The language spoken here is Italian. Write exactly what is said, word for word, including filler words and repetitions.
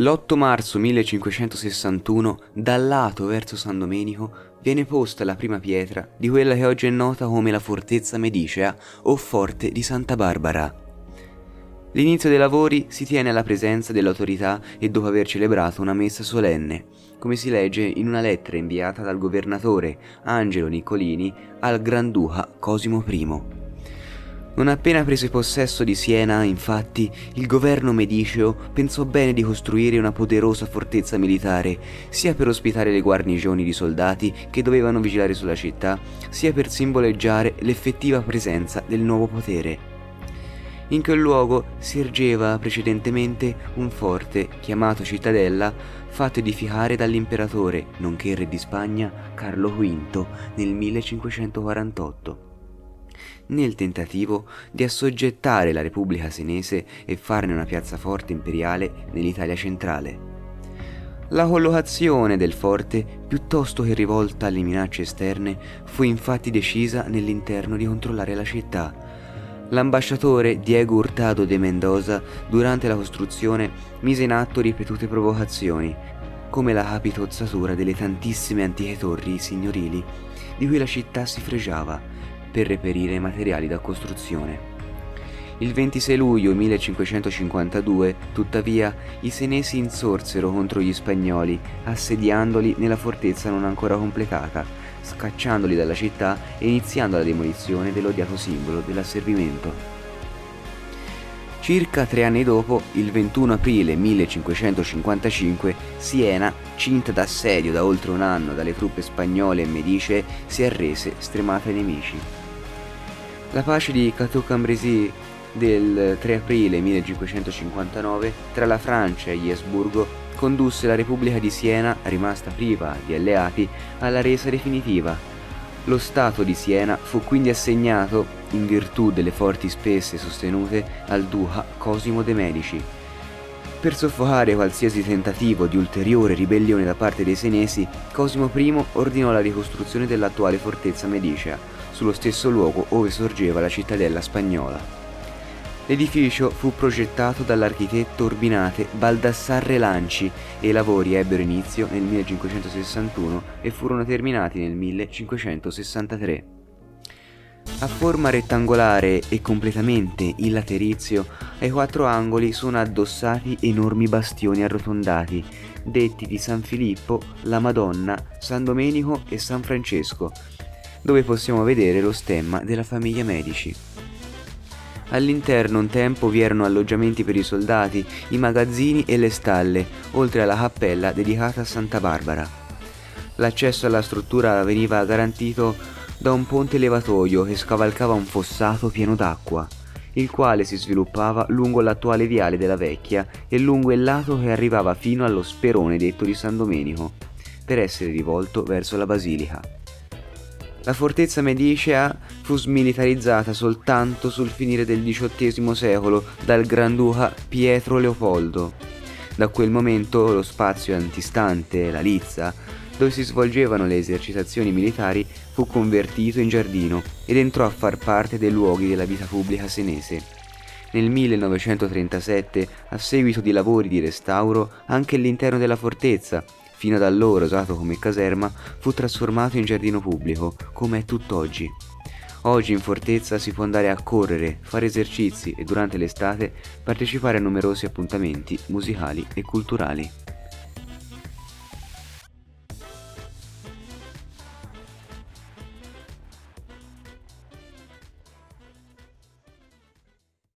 l'otto marzo millecinquecentosessantuno, dal lato verso San Domenico, viene posta la prima pietra di quella che oggi è nota come la Fortezza Medicea o Forte di Santa Barbara. L'inizio dei lavori si tiene alla presenza dell'autorità e dopo aver celebrato una messa solenne, come si legge in una lettera inviata dal governatore Angelo Nicolini al Granduca Cosimo primo. Non appena prese possesso di Siena, infatti, il governo mediceo pensò bene di costruire una poderosa fortezza militare, sia per ospitare le guarnigioni di soldati che dovevano vigilare sulla città, sia per simboleggiare l'effettiva presenza del nuovo potere. In quel luogo si ergeva precedentemente un forte chiamato Cittadella, fatto edificare dall'imperatore, nonché re di Spagna, Carlo quinto, nel millecinquecentoquarantotto, nel tentativo di assoggettare la Repubblica senese e farne una piazzaforte imperiale nell'Italia centrale. La collocazione del forte, piuttosto che rivolta alle minacce esterne, fu infatti decisa nell'interno di controllare la città. L'ambasciatore Diego Hurtado de Mendoza, durante la costruzione, mise in atto ripetute provocazioni, come la capitozzatura delle tantissime antiche torri signorili di cui la città si fregiava per reperire materiali da costruzione. Il ventisei luglio millecinquecentocinquantadue, tuttavia, i senesi insorsero contro gli spagnoli, assediandoli nella fortezza non ancora completata, scacciandoli dalla città e iniziando la demolizione dell'odiato simbolo dell'asservimento. Circa tre anni dopo, il ventuno aprile millecinquecentocinquantacinque, Siena, cinta d'assedio da oltre un anno dalle truppe spagnole e medicee, si arrese stremata ai nemici. La pace di Cateau-Cambrésis del tre aprile millecinquecentocinquantanove tra la Francia e gli Asburgo condusse la Repubblica di Siena, rimasta priva di alleati, alla resa definitiva. Lo Stato di Siena fu quindi assegnato, in virtù delle forti spese sostenute, al duca Cosimo de' Medici. Per soffocare qualsiasi tentativo di ulteriore ribellione da parte dei senesi, Cosimo primo ordinò la ricostruzione dell'attuale fortezza medicea, sullo stesso luogo ove sorgeva la cittadella spagnola. L'edificio fu progettato dall'architetto Urbinate Baldassarre Lanci e i lavori ebbero inizio nel millecinquecentosessantuno e furono terminati nel millecinquecentosessantatré. A forma rettangolare e completamente in laterizio, ai quattro angoli sono addossati enormi bastioni arrotondati, detti di San Filippo, la Madonna, San Domenico e San Francesco, dove possiamo vedere lo stemma della famiglia Medici. All'interno un tempo vi erano alloggiamenti per i soldati, i magazzini e le stalle, oltre alla cappella dedicata a Santa Barbara. L'accesso alla struttura veniva garantito da un ponte levatoio che scavalcava un fossato pieno d'acqua, il quale si sviluppava lungo l'attuale viale della Vecchia e lungo il lato che arrivava fino allo sperone detto di San Domenico, per essere rivolto verso la basilica. La fortezza medicea fu smilitarizzata soltanto sul finire del diciottesimo secolo dal Granduca Pietro Leopoldo. Da quel momento lo spazio antistante la lizza, dove si svolgevano le esercitazioni militari, fu convertito in giardino ed entrò a far parte dei luoghi della vita pubblica senese. Nel millenovecentotrentasette, a seguito di lavori di restauro, anche l'interno della fortezza, fino ad allora usato come caserma, fu trasformato in giardino pubblico, come è tutt'oggi. Oggi in fortezza si può andare a correre, fare esercizi e durante l'estate partecipare a numerosi appuntamenti musicali e culturali.